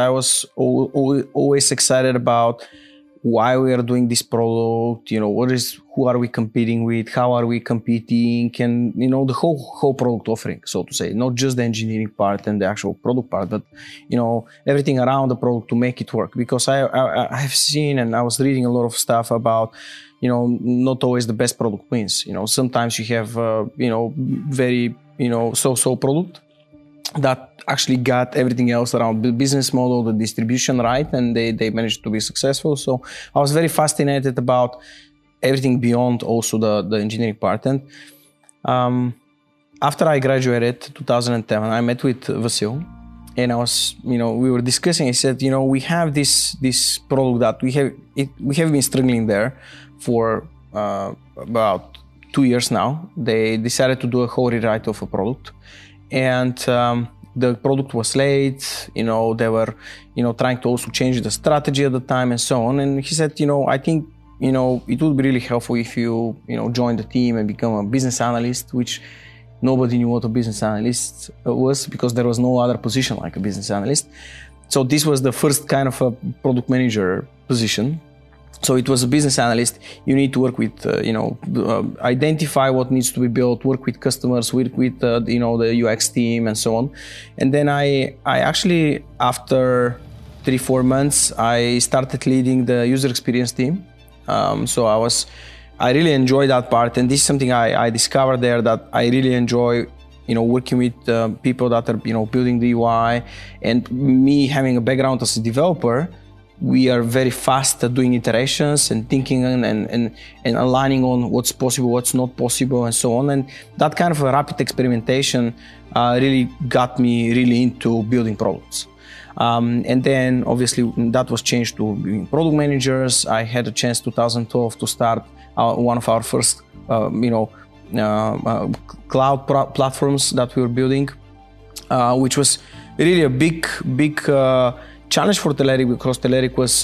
I was always excited about why we are doing this product, you know, who are we competing with, how are we competing, and, you know, the whole product offering, so to say, not just the engineering part and the actual product part, but, you know, everything around the product to make it work. Because I've seen, and I was reading a lot of stuff about, you know, not always the best product wins. You know, sometimes you have, you know, very, you know, so-so product that actually got everything else around the business model, the distribution right, and they managed to be successful. So I was very fascinated about everything beyond also the engineering part. And after I graduated 2010, I met with Vasil, and I was, you know, we were discussing. He said, you know, we have this product that we have been struggling there for about 2 years now. They decided to do a whole rewrite of a product. And the product was late, you know, they were, you know, trying to also change the strategy at the time and so on. And he said, you know, I think, you know, it would be really helpful if you, you know, join the team and become a business analyst, which nobody knew what a business analyst was, because there was no other position like a business analyst. So this was the first kind of a product manager position. So it was a business analyst. You need to work with, you know, identify what needs to be built, work with customers, work with, you know, the UX team and so on. And then I actually, after 3-4 months, I started leading the user experience team. So I really enjoyed that part. And this is something I discovered there, that I really enjoy, you know, working with people that are, you know, building the UI. And me having a background as a developer, we are very fast at doing iterations and thinking and aligning on what's possible, what's not possible, and so on. And that kind of a rapid experimentation really got me really into building products. And then obviously that was changed to being product managers. I had a chance 2012 to start one of our first, you know, cloud platforms that we were building, which was really a big. Challenge for Telerik, because Telerik was,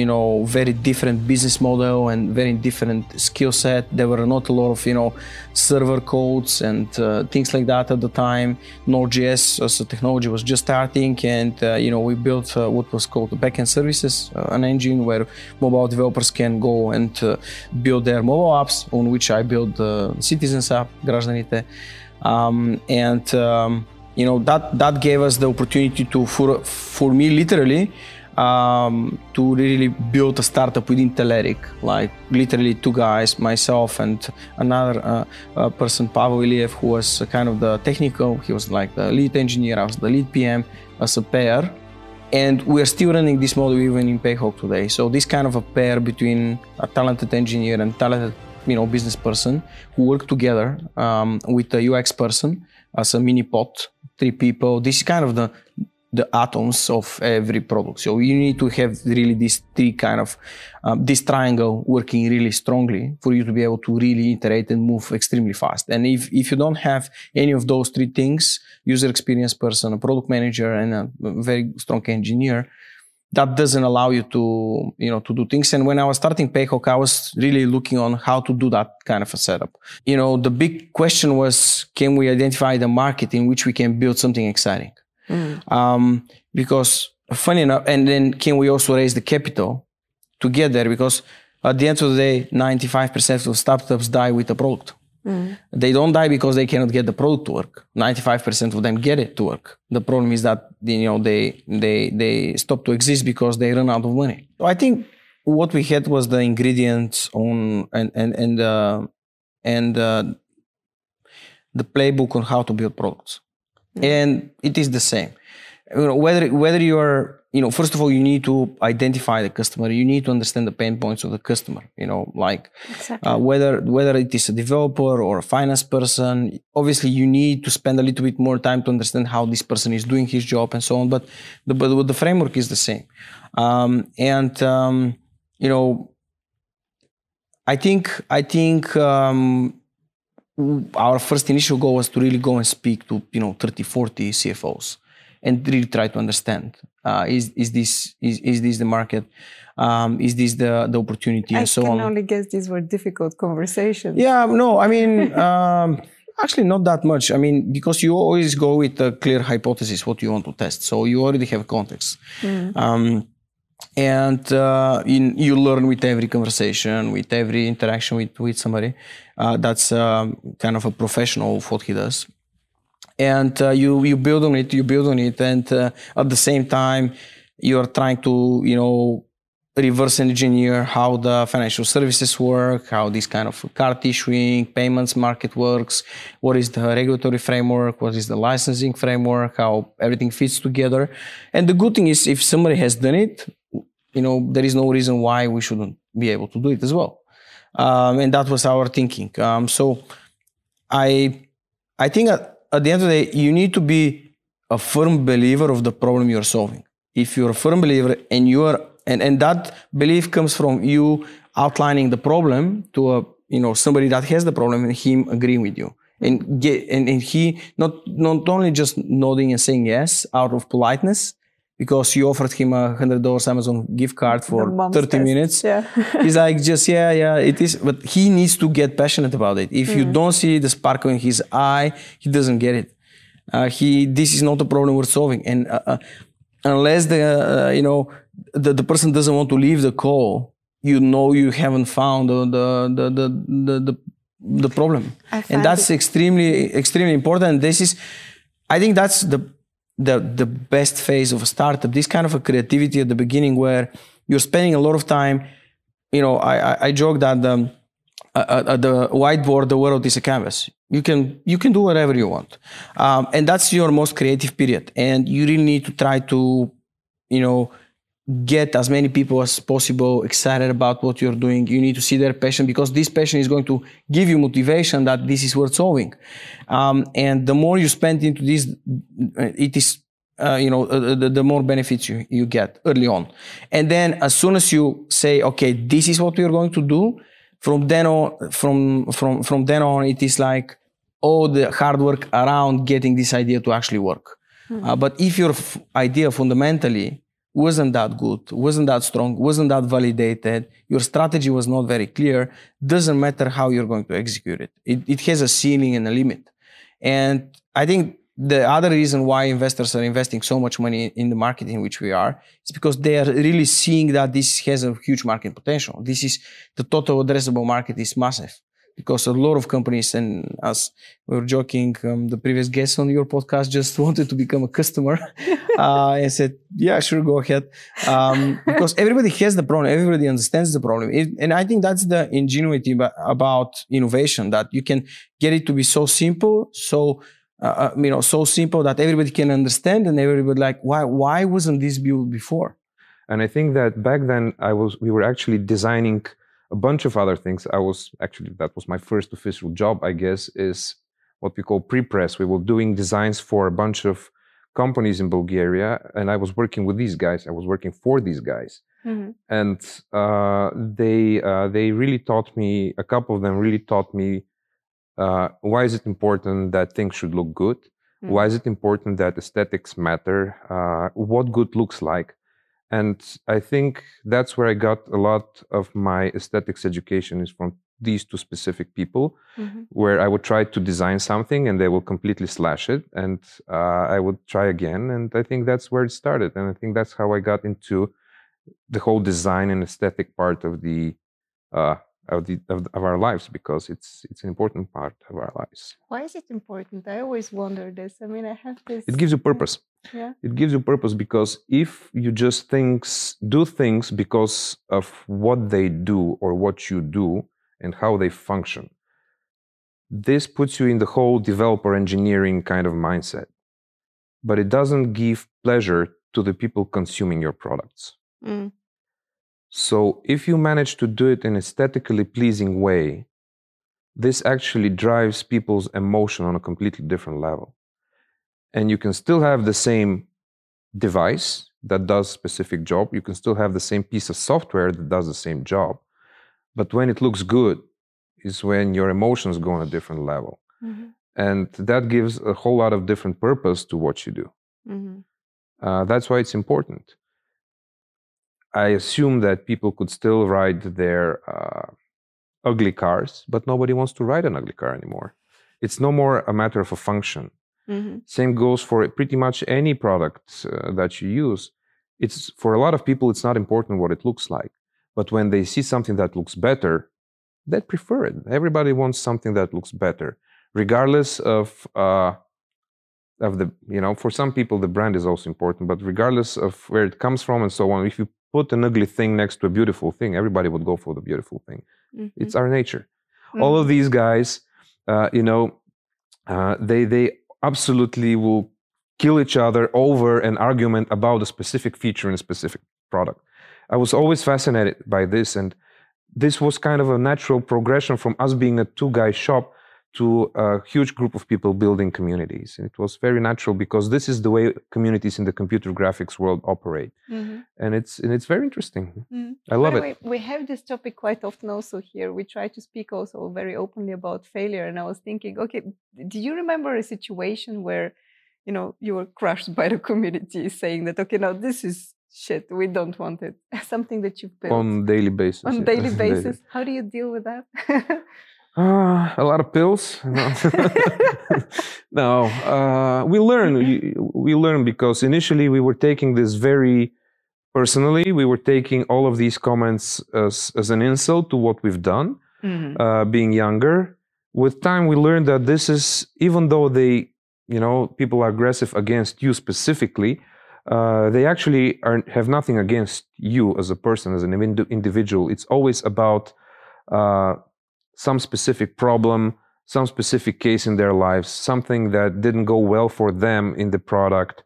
you know, very different business model and very different skill set. There were not a lot of, you know, server codes and things like that at the time. Node.js as a technology was just starting, and, you know, we built what was called the backend services, an engine where mobile developers can go and build their mobile apps, on which I built the Citizens app, Gracjanite, you know, that gave us the opportunity to, for me, literally, to really build a startup within Telerik. Like, literally 2 guys, myself and another person, Pavel Ilyev, who was kind of the technical, he was like the lead engineer, I was the lead PM as a pair. And we are still running this model even in PayHawk today. So this kind of a pair between a talented engineer and talented, you know, business person who work together with a UX person as a mini pot, 3 people. This is kind of the atoms of every product. So you need to have really these 3 kind of, this triangle working really strongly for you to be able to really iterate and move extremely fast. And if you don't have any of those 3 things, user experience person, a product manager, and a very strong engineer, that doesn't allow you to, you know, to do things. And when I was starting PayHawk, I was really looking on how to do that kind of a setup. You know, the big question was, can we identify the market in which we can build something exciting? Mm. Because funny enough, and then can we also raise the capital to get there? Because at the end of the day, 95% of startups die with a product. Mm. They don't die because they cannot get the product to work. 95% of them get it to work. The problem is that, you know, they stop to exist because they run out of money. So I think what we had was the ingredients on and the playbook on how to build products, and it is the same. You know, whether you are, you know, first of all, you need to identify the customer. You need to understand the pain points of the customer, you know, like exactly. Whether it is a developer or a finance person, obviously you need to spend a little bit more time to understand how this person is doing his job and so on. But the framework is the same. You know, I think our first initial goal was to really go and speak to, you know, 30, 40 CFOs. And really try to understand, is this the market? Is this the opportunity and so on? I can only guess these were difficult conversations. Yeah, no, I mean, Actually, not that much. I mean, because you always go with a clear hypothesis, what you want to test. So you already have context. Mm. You learn with every conversation, with every interaction with somebody. That's kind of a professional of what he does. And you build on it. And at the same time, you are trying to, reverse engineer how the financial services work, how this kind of card issuing, payments market works, what is the regulatory framework, what is the licensing framework, how everything fits together. And the good thing is, if somebody has done it, there is no reason why we shouldn't be able to do it as well. And that was our thinking. So I think at the end of the day, you need to be a firm believer of the problem you're solving. If you're a firm believer and and that belief comes from you outlining the problem to somebody that has the problem and him agreeing with you, and he not only just nodding and saying yes out of politeness because you offered him a $100 Amazon gift card for 30 minutes. Yeah. He's like, just yeah, it is. But he needs to get passionate about it. If you don't see the sparkle in his eye, he doesn't get it. This is not a problem we're solving, and unless the person doesn't want to leave the call, you haven't found the problem. And that's extremely, extremely important. This is, I think that's the best phase of a startup, this kind of a creativity at the beginning where you're spending a lot of time. I joke that at the whiteboard, the world is a canvas. You can do whatever you want. And that's your most creative period. And you really need to try to, get as many people as possible excited about what you're doing. You need to see their passion, because this passion is going to give you motivation that this is worth solving. And the more you spend into this, it is, the more benefits you get early on. And then as soon as you say, okay, this is what we're going to do, from then on, it is like all the hard work around getting this idea to actually work. Mm-hmm. But if your idea fundamentally wasn't that good, wasn't that strong, wasn't that validated, your strategy was not very clear, doesn't matter how you're going to execute it. It has a ceiling and a limit. And I think the other reason why investors are investing so much money in the market in which we are is because they are really seeing that this has a huge market potential. The total addressable market is massive, because a lot of companies, and as we were joking, the previous guest on your podcast just wanted to become a customer and said, yeah, sure, go ahead. Because everybody has the problem, everybody understands the problem. And I think that's the ingenuity about innovation, that you can get it to be so simple, so simple that everybody can understand, and everybody like, why wasn't this built before? And I think that back then we were actually designing a bunch of other things. That was my first official job, I guess, is what we call pre-press. We were doing designs for a bunch of companies in Bulgaria, and I was working with these guys. I was working for these guys. Mm-hmm. And they really taught me, a couple of them really taught me, why is it important that things should look good? Mm-hmm. Why is it important that aesthetics matter? What good looks like? And I think that's where I got a lot of my aesthetics education, is from these two specific people, mm-hmm. where I would try to design something and they will completely slash it. And I would try again. And I think that's where it started. And I think that's how I got into the whole design and aesthetic part of our lives, because it's an important part of our lives. Why is it important? I always wonder this. I mean, I have this. It gives you purpose. Yeah. It gives you purpose, because if you just do things because of what they do or what you do and how they function, this puts you in the whole developer engineering kind of mindset. But it doesn't give pleasure to the people consuming your products. Mm. So if you manage to do it in an aesthetically pleasing way, this actually drives people's emotion on a completely different level. And you can still have the same device that does a specific job. You can still have the same piece of software that does the same job. But when it looks good is when your emotions go on a different level. Mm-hmm. And that gives a whole lot of different purpose to what you do. Mm-hmm. That's why it's important. I assume that people could still ride their ugly cars, but nobody wants to ride an ugly car anymore. It's no more a matter of a function. Mm-hmm. Same goes for pretty much any product that you use. It's for a lot of people, it's not important what it looks like. But when they see something that looks better, they prefer it. Everybody wants something that looks better, regardless of the, you know, for some people, the brand is also important, but regardless of where it comes from and so on, if you put an ugly thing next to a beautiful thing, everybody would go for the beautiful thing. Mm-hmm. It's our nature. Mm-hmm. All of these guys, they absolutely will kill each other over an argument about a specific feature in a specific product. I was always fascinated by this, and this was kind of a natural progression from us being a two-guy shop to a huge group of people building communities. And it was very natural because this is the way communities in the computer graphics world operate. Mm-hmm. And it's very interesting. Mm-hmm. I love it. By the way, we have this topic quite often also here. We try to speak also very openly about failure. And I was thinking, okay, do you remember a situation where, you know, you were crushed by the community saying that, okay, now this is shit, we don't want it. Something that you've built. On daily basis. On daily basis. How do you deal with that? A lot of pills. No, we learn because initially we were taking this very personally. We were taking all of these comments as an insult to what we've done, mm-hmm. Being younger. With time, we learned that this is, even though they, you know, people are aggressive against you specifically, they actually have nothing against you as a person, as an individual. It's always about some specific problem, some specific case in their lives, something that didn't go well for them in the product.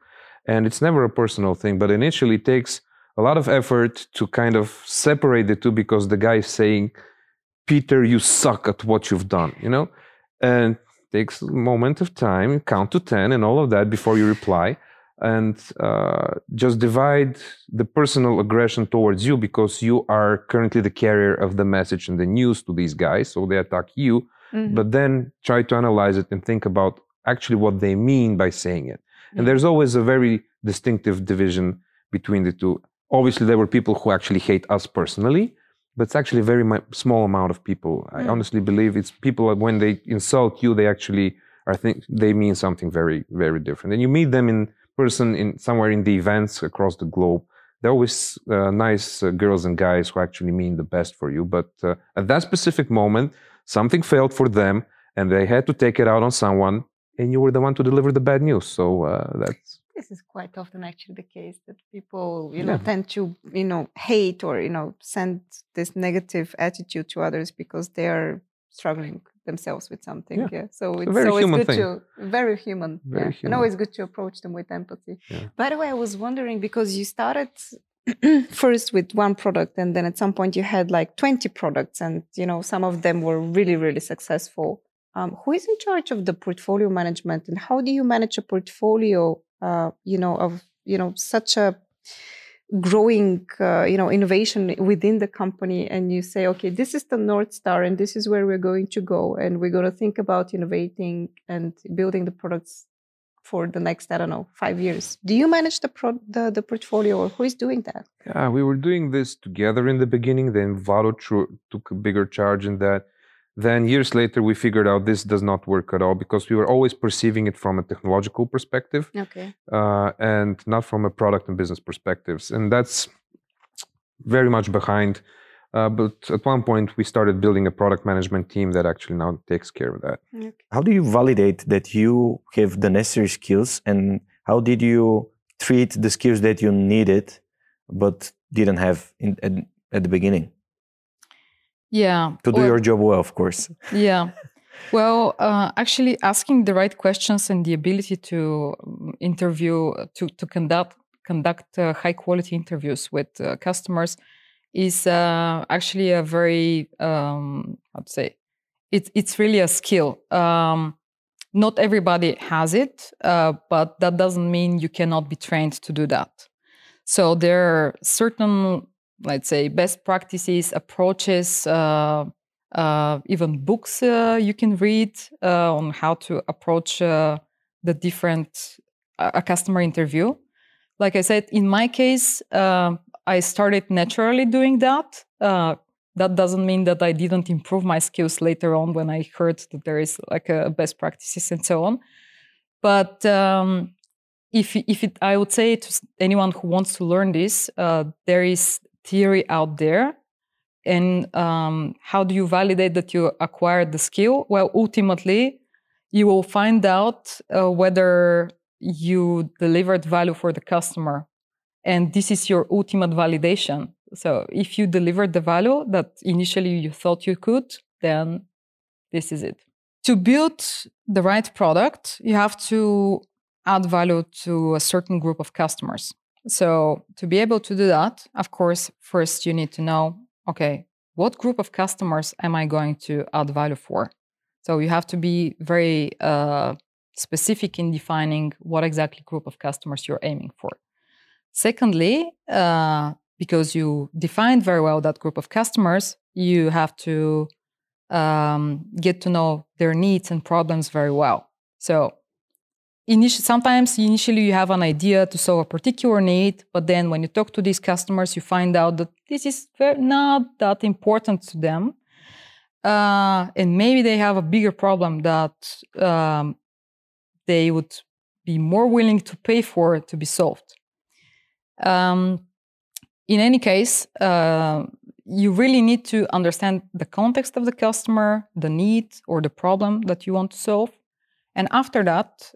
And it's never a personal thing, but initially it takes a lot of effort to kind of separate the two, because the guy is saying, Peter, you suck at what you've done, you know? And it takes a moment of time, count to 10 and all of that before you reply. And just divide the personal aggression towards you, because you are currently the carrier of the message and the news to these guys, so they attack you, mm-hmm. but then try to analyze it and think about actually what they mean by saying it. Mm-hmm. And there's always a very distinctive division between the two. Obviously, there were people who actually hate us personally, but it's actually a very small amount of people. Mm-hmm. I honestly believe it's people, when they insult you, they actually, I think they mean something very, very different. And you meet them in person in somewhere in the events across the globe. They're always nice girls and guys who actually mean the best for you. But at that specific moment, something failed for them and they had to take it out on someone, and you were the one to deliver the bad news. So that's... This is quite often actually the case, that people, you know, tend to, you know, hate or, you know, send this negative attitude to others because they are struggling themselves with something. Yeah. So it's always good to, very human. Very human. And always good to approach them with empathy. Yeah. By the way, I was wondering, because you started first with one product, and then at some point you had like 20 products, and, you know, some of them were really, really successful. Who is in charge of the portfolio management, and how do you manage a portfolio, you know, of, you know, such a growing, you know, innovation within the company, and you say, okay, this is the North Star and this is where we're going to go, and we're going to think about innovating and building the products for the next, I don't know, 5 years. Do you manage the portfolio, or who is doing that? Yeah, we were doing this together in the beginning, then Valo took a bigger charge in that. Then years later, we figured out this does not work at all, because we were always perceiving it from a technological perspective, okay, and not from a product and business perspectives. And that's very much behind. But at one point, we started building a product management team that actually now takes care of that. Okay. How do you validate that you have the necessary skills, and how did you treat the skills that you needed but didn't have at the beginning? Yeah. To do your job well, of course. Yeah. Well, actually asking the right questions and the ability to interview, to conduct high quality interviews with customers is actually a very, I'd say, it's really a skill. Not everybody has it, but that doesn't mean you cannot be trained to do that. So there are certain, let's say, best practices, approaches, even books you can read on how to approach the different a customer interview. Like I said, in my case, I started naturally doing that, that doesn't mean that I didn't improve my skills later on when I heard that there is like a best practices and so on. But I would say to anyone who wants to learn this, there is theory out there. And how do you validate that you acquired the skill? Well, ultimately, you will find out whether you delivered value for the customer. And this is your ultimate validation. So if you delivered the value that initially you thought you could, then this is it. To build the right product, you have to add value to a certain group of customers. So to be able to do that, of course, first you need to know, okay, what group of customers am I going to add value for? So you have to be very specific in defining what exactly group of customers you're aiming for. Secondly, because you defined very well that group of customers, you have to get to know their needs and problems very well. So initially you have an idea to solve a particular need, but then when you talk to these customers, you find out that this is not that important to them. And maybe they have a bigger problem that they would be more willing to pay for it to be solved. In any case, you really need to understand the context of the customer, the need or the problem that you want to solve. And after that,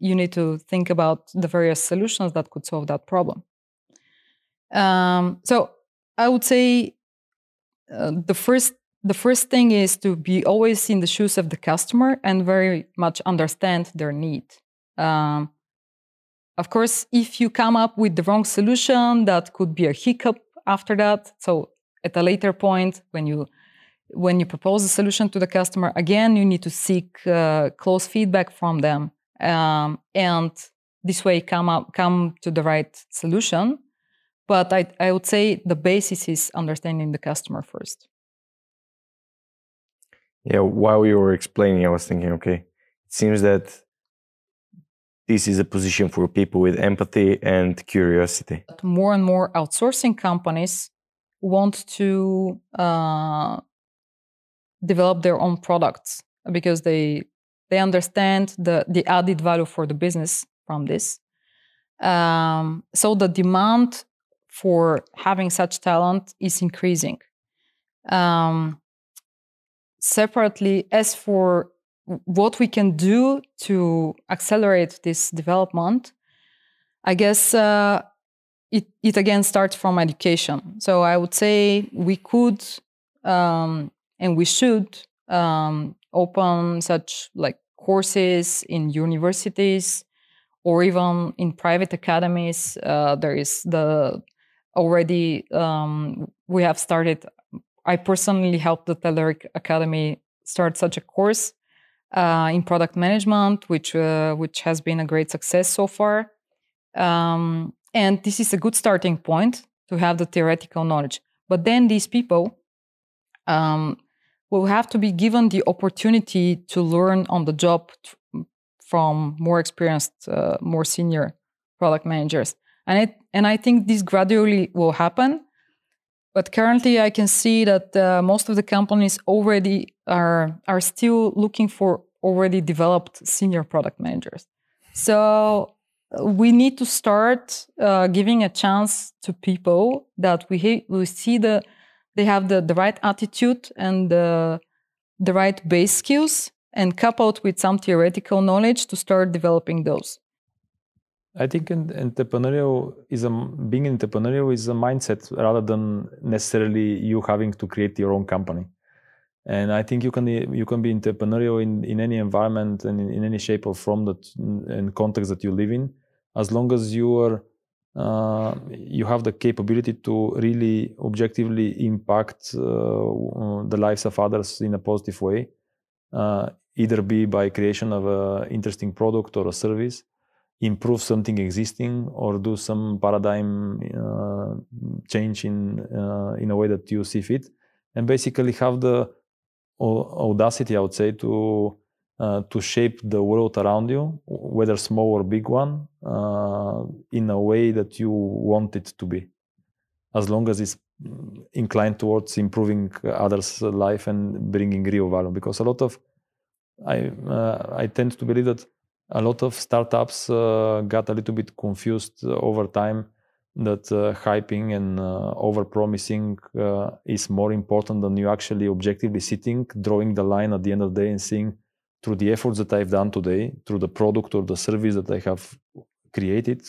you need to think about the various solutions that could solve that problem. So I would say the first thing is to be always in the shoes of the customer and very much understand their need. Of course, if you come up with the wrong solution, that could be a hiccup after that. So at a later point, when you propose a solution to the customer, again, you need to seek close feedback from them. And this way come to the right solution. But I would say the basis is understanding the customer first. Yeah, while you were explaining, I was thinking, okay, it seems that this is a position for people with empathy and curiosity. More and more outsourcing companies want to develop their own products because they understand the added value for the business from this. So the demand for having such talent is increasing. Separately, as for what we can do to accelerate this development, I guess it again starts from education. So I would say we could and we should open such like courses in universities or even in private academies. There is we have started, I personally helped the Telerik Academy start such a course in product management, which has been a great success so far. And this is a good starting point to have the theoretical knowledge. But then these people will have to be given the opportunity to learn on the job from more experienced, more senior product managers. And I think this gradually will happen. But currently, I can see that most of the companies already are still looking for already developed senior product managers. So we need to start giving a chance to people that we see they have the right attitude and the right base skills, and coupled with some theoretical knowledge to start developing those. I think being entrepreneurial is a mindset rather than necessarily you having to create your own company. And I think you can be entrepreneurial in any environment and in any shape or form and context that you live in, as long as you have the capability to really objectively impact the lives of others in a positive way, either be by creation of an interesting product or a service, improve something existing, or do some paradigm change in a way that you see fit, and basically have the audacity, I would say, to shape the world around you, whether small or big one, in a way that you want it to be, as long as it's inclined towards improving others' life and bringing real value, because a lot of I tend to believe that a lot of startups got a little bit confused over time that hyping and over-promising is more important than you actually objectively sitting, drawing the line at the end of the day and seeing through the efforts that I've done today, through the product or the service that I have created,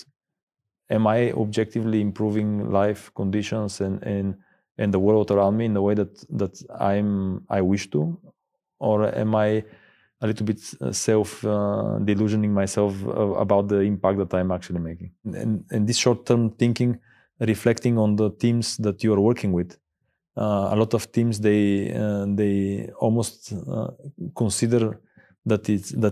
am I objectively improving life conditions and the world around me in the way that I wish to? Or am I a little bit self-delusioning myself about the impact that I'm actually making? And this short-term thinking, reflecting on the teams that you are working with, a lot of teams, they almost consider that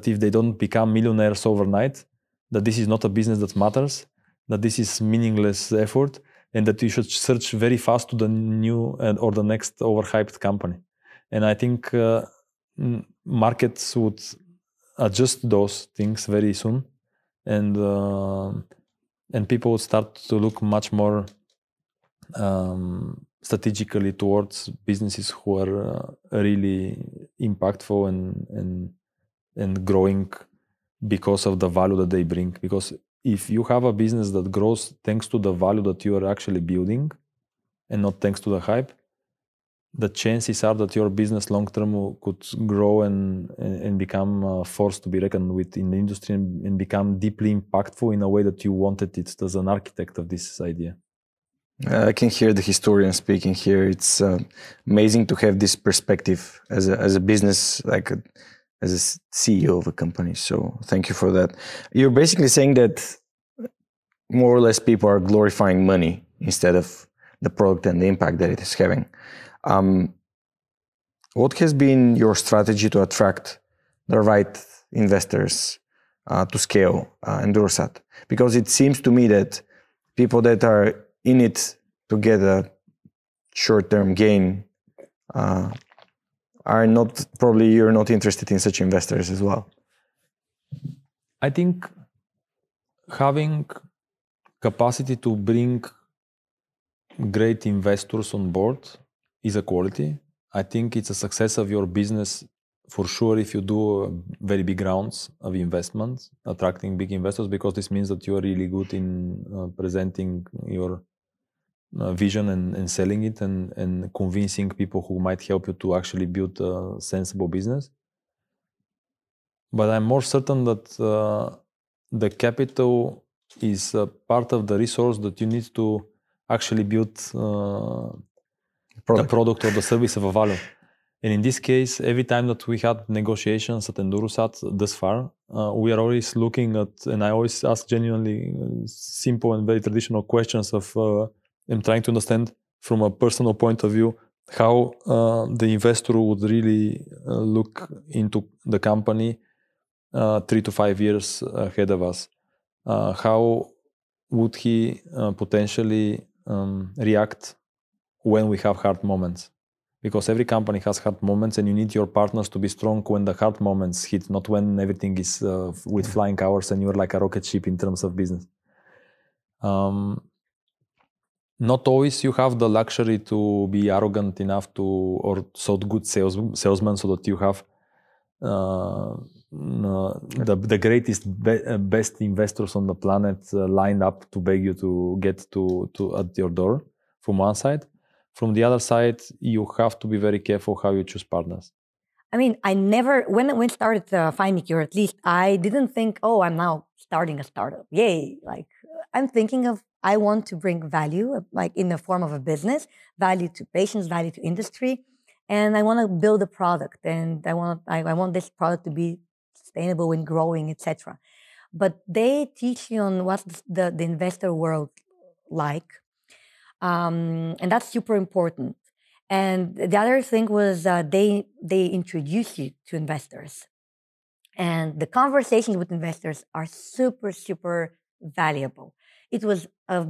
if they don't become millionaires overnight, that this is not a business that matters, that this is meaningless effort, and that you should search very fast to the new or the next overhyped company. And I think markets would adjust those things very soon, and people would start to look much more strategically towards businesses who are really impactful and growing because of the value that they bring. Because if you have a business that grows thanks to the value that you are actually building and not thanks to the hype, the chances are that your business long-term could grow and become a force to be reckoned with in the industry and become deeply impactful in a way that you wanted it as an architect of this idea. I can hear the historian speaking here. It's amazing to have this perspective as a business, like as a CEO of a company. So thank you for that. You're basically saying that more or less people are glorifying money instead of the product and the impact that it is having. What has been your strategy to attract the right investors to scale EnduroSat? Because it seems to me that people that are in it to get a short-term gain are not, probably you're not interested in such investors as well. I think having capacity to bring great investors on board is a quality. I think it's a success of your business for sure if you do very big rounds of investments, attracting big investors, because this means that you are really good in presenting your vision and selling it and convincing people who might help you to actually build a sensible business. But I'm more certain that the capital is a part of the resource that you need to actually build the product or the service of a value. And in this case, every time that we had negotiations at EnduroSat thus far, we are always looking at, and I always ask genuinely simple and very traditional questions of, I'm trying to understand from a personal point of view, how the investor would really look into the company 3 to 5 years ahead of us. How would he potentially react when we have hard moments? Because every company has hard moments, and you need your partners to be strong when the hard moments hit, not when everything is with flying colors and you're like a rocket ship in terms of business. Not always you have the luxury to be arrogant enough to, or so good salesman, so that you have the greatest, best investors on the planet lined up to beg you to get to at your door from one side. From the other side, you have to be very careful how you choose partners. I mean, I never, when I started FindMeCure, at least, I didn't think, oh, I'm now starting a startup, yay. Like, I'm thinking of, I want to bring value, like in the form of a business, value to patients, value to industry. And I want to build a product, and I want this product to be sustainable and growing, etc. But they teach you on what the investor world like. And that's super important. And the other thing was they introduce you to investors, and the conversations with investors are super, super valuable. It was a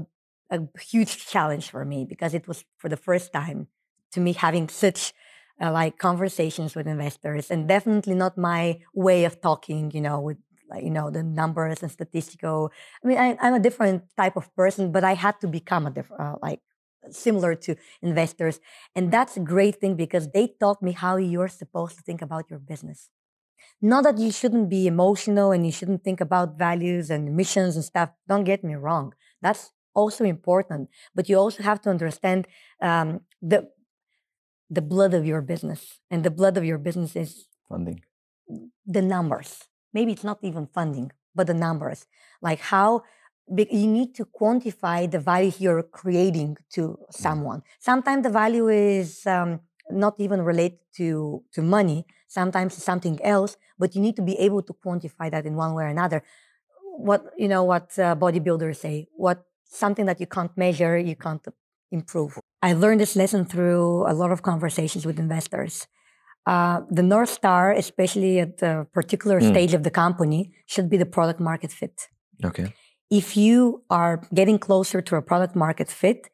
huge challenge for me, because it was for the first time to me having such like conversations with investors, and definitely not my way of talking, you know, with the numbers and statistical. I mean, I'm a different type of person, but I had to become a different, like similar to investors. And that's a great thing because they taught me how you're supposed to think about your business. Not that you shouldn't be emotional and you shouldn't think about values and missions and stuff. Don't get me wrong. That's also important. But you also have to understand the blood of your business. And the blood of your business is funding. The numbers. Maybe it's not even funding, but the numbers. Like how you need to quantify the value you're creating to someone. Sometimes the value is not even related to money. Sometimes it's something else, but you need to be able to quantify that in one way or another. What, you know, what bodybuilders say, what something that you can't measure, you can't improve. I learned this lesson through a lot of conversations with investors. The North Star, especially at a particular stage of the company, should be the product market fit. Okay. If you are getting closer to a product market fit,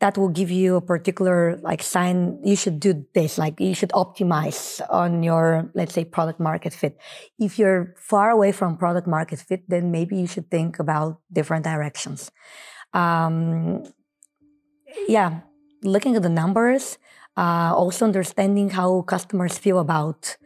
that will give you a particular like sign, you should do this, like you should optimize on your, let's say, product market fit. If you're far away from product market fit, then maybe you should think about different directions. Yeah, looking at the numbers, also understanding how customers feel about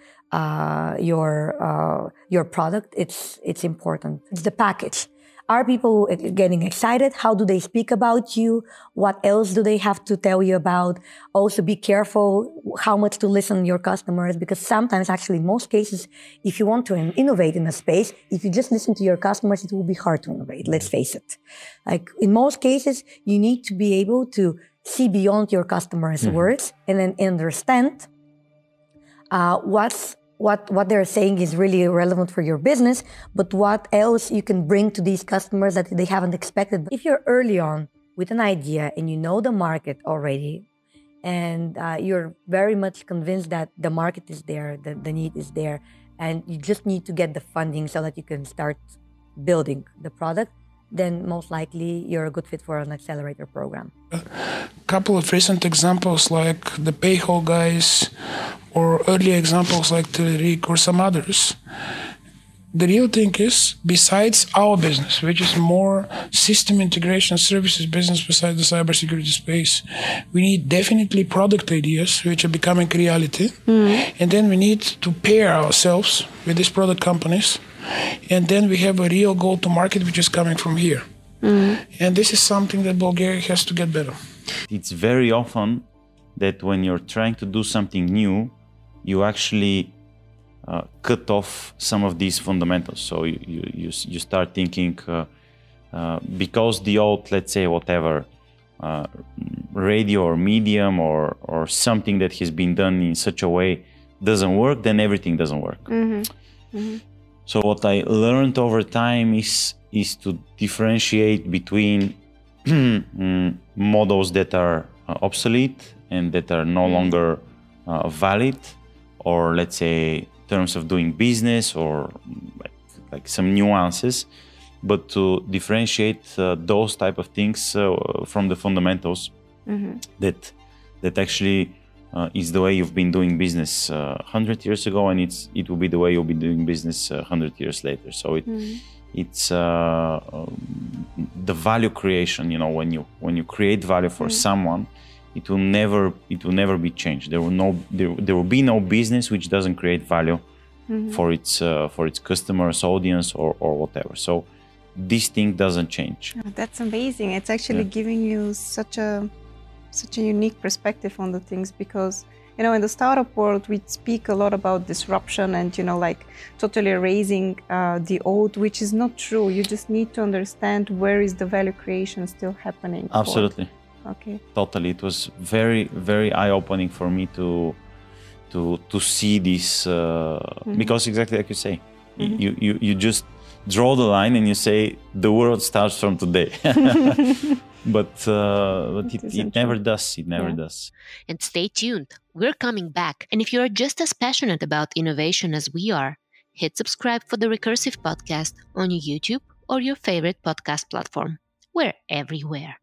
your product, it's important. It's the package. Are people getting excited? How do they speak about you? What else do they have to tell you about? Also be careful how much to listen to your customers, because sometimes, actually in most cases, if you want to innovate in a space, if you just listen to your customers, it will be hard to innovate, let's face it. Like in most cases, you need to be able to see beyond your customers' words and then understand what they're saying is really relevant for your business, but what else you can bring to these customers that they haven't expected. If you're early on with an idea and you know the market already, and you're very much convinced that the market is there, the need is there, and you just need to get the funding so that you can start building the product, then most likely you're a good fit for an accelerator program. A couple of recent examples like the PayHawk guys, or early examples like Telerik or some others. The real thing is, besides our business, which is more system integration services business beside the cybersecurity space, we need definitely product ideas, which are becoming reality. And then we need to pair ourselves with these product companies. And then we have a real go-to-market, which is coming from here. And this is something that Bulgaria has to get better. It's very often that when you're trying to do something new, you actually cut off some of these fundamentals. So you start thinking because the old, let's say, whatever radio or medium or something that has been done in such a way doesn't work, then everything doesn't work. So what I learned over time is to differentiate between models that are obsolete and that are no longer valid, or let's say terms of doing business, or like some nuances, but to differentiate those type of things from the fundamentals that actually is the way you've been doing business 100 years ago, and it will be the way you'll be doing business 100 years later. So it's the value creation. You know, when you create value for someone, it will never be changed. There will be no business which doesn't create value for its customers, audience, or whatever. So this thing doesn't change. Oh, that's amazing. It's actually giving you such a unique perspective on the things, because you know, in the startup world, we speak a lot about disruption and, you know, like totally erasing the old, which is not true. You just need to understand where is the value creation still happening. Absolutely. Okay. Totally. It was very, very eye-opening for me to see this, because exactly like you say, you just draw the line and you say the world starts from today. But it never does. It never does. And stay tuned. We're coming back. And if you are just as passionate about innovation as we are, hit subscribe for the Recursive Podcast on YouTube or your favorite podcast platform. We're everywhere.